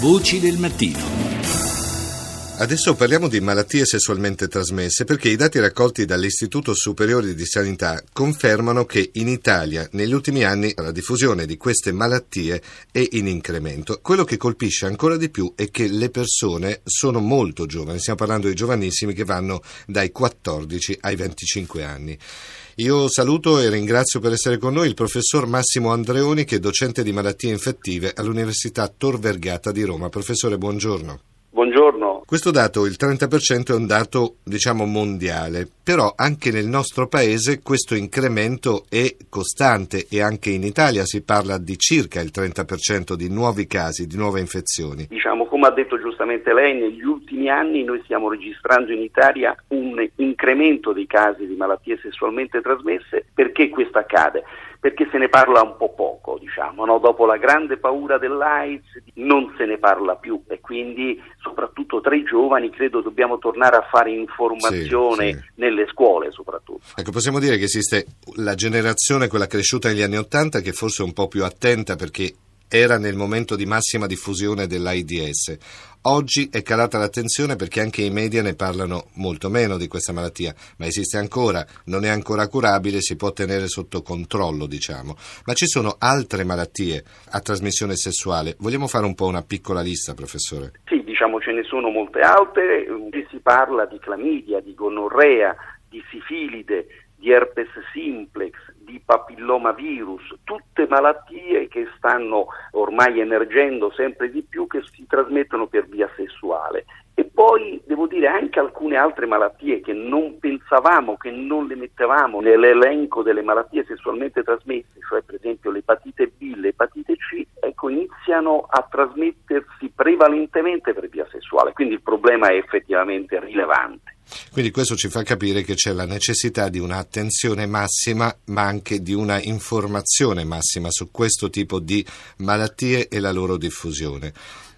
Voci del mattino. Adesso parliamo di malattie sessualmente trasmesse, perché i dati raccolti dall'Istituto Superiore di Sanità confermano che in Italia negli ultimi anni la diffusione di queste malattie è in incremento. Quello che colpisce ancora di più è che le persone sono molto giovani, stiamo parlando di giovanissimi che vanno dai 14 ai 25 anni. Io saluto e ringrazio per essere con noi il professor Massimo Andreoni, che è docente di malattie infettive all'Università Tor Vergata di Roma. Professore, buongiorno. Buongiorno. Questo dato, il 30%, è un dato mondiale, però anche nel nostro paese questo incremento è costante e anche in Italia si parla di circa il 30% di nuovi casi, di nuove infezioni. Come ha detto giustamente lei, negli ultimi anni noi stiamo registrando in Italia un incremento dei casi di malattie sessualmente trasmesse. Perché questo accade? Perché se ne parla un po' poco, dopo la grande paura dell'AIDS non se ne parla più, e quindi soprattutto tra i giovani credo dobbiamo tornare a fare informazione nelle scuole soprattutto. Ecco, possiamo dire che esiste la generazione, quella cresciuta negli anni '80, che forse è un po' più attenta perché era nel momento di massima diffusione dell'AIDS. Oggi è calata l'attenzione perché anche i media ne parlano molto meno di questa malattia, ma esiste ancora, non è ancora curabile, si può tenere sotto controllo, Ma ci sono altre malattie a trasmissione sessuale. Vogliamo fare un po' una piccola lista, professore? Sì, ce ne sono molte altre. Si parla di clamidia, di gonorrea, di sifilide, di herpes simplex, di papillomavirus, tutte malattie che stanno ormai emergendo sempre di più, che si trasmettono per via sessuale. E poi devo dire anche alcune altre malattie che non pensavamo, che non le mettevamo nell'elenco delle malattie sessualmente trasmesse, cioè per esempio l'epatite B, l'epatite C, iniziano a trasmettersi prevalentemente per via sessuale, quindi il problema è effettivamente rilevante. Quindi questo ci fa capire che c'è la necessità di un'attenzione massima, ma anche di una informazione massima su questo tipo di malattie e la loro diffusione.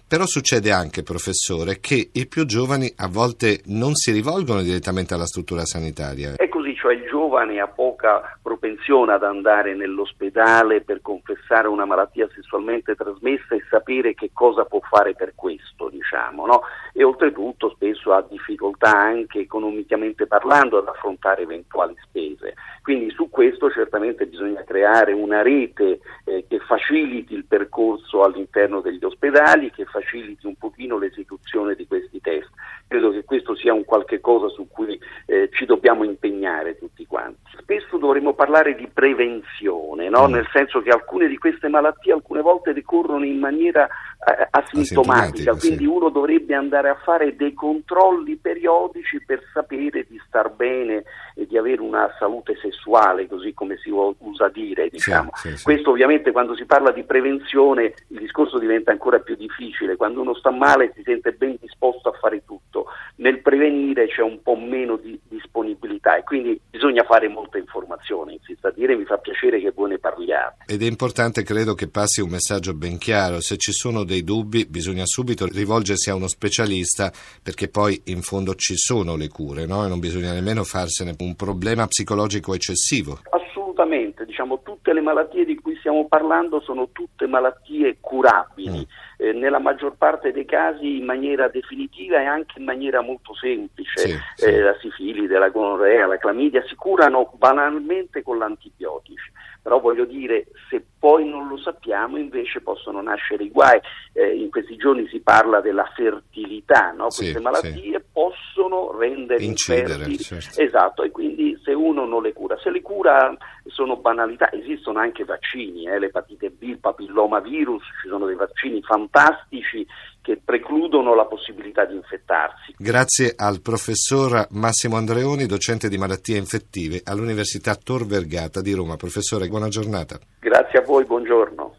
Però succede anche, professore, che i più giovani a volte non si rivolgono direttamente alla struttura sanitaria. È così, il giovane ha poca propensione ad andare nell'ospedale per confessare una malattia sessualmente trasmessa e sapere che cosa può fare per questo, E oltretutto spesso ha difficoltà anche economicamente parlando ad affrontare eventuali spese. Quindi su questo certamente bisogna creare una rete che faciliti il percorso all'interno degli ospedali, che faciliti un pochino l'esecuzione di questi test. Credo che questo sia un qualche cosa su cui ci dobbiamo impegnare tutti quanti. Spesso dovremmo parlare di prevenzione, nel senso che alcune di queste malattie alcune volte ricorrono in maniera asintomatica, quindi uno dovrebbe andare a fare dei controlli periodici per sapere di star bene e di avere una salute sessuale, così come si usa dire, Questo ovviamente quando si parla di prevenzione il discorso diventa ancora più difficile, quando uno sta male si sente ben disposto a fare tutto, nel prevenire c'è un po' meno di disponibilità e quindi bisogna fare molta informazione, insisto a dire, mi fa piacere che voi ne parliate. Ed è importante, credo, che passi un messaggio ben chiaro: se ci sono dei dubbi bisogna subito rivolgersi a uno specialista, perché poi in fondo ci sono le cure, e non bisogna nemmeno farsene un problema psicologico eccessivo. Assolutamente, tutte le malattie di cui stiamo parlando sono tutte malattie curabili, nella maggior parte dei casi in maniera definitiva e anche in maniera molto semplice. La sifilide, la gonorrea, la clamidia si curano banalmente con l'antibiotici, però se poi non lo sappiamo invece possono nascere i guai. In questi giorni si parla della fertilità, queste malattie possono rendere infertili, e quindi se uno non le cura, se le cura sono banalità. Esistono anche vaccini, l'epatite B, il papillomavirus, ci sono dei vaccini fantastici che precludono la possibilità di infettarsi. Grazie al professor Massimo Andreoni, docente di malattie infettive all'Università Tor Vergata di Roma. Professore, buona giornata. Grazie a voi, buongiorno.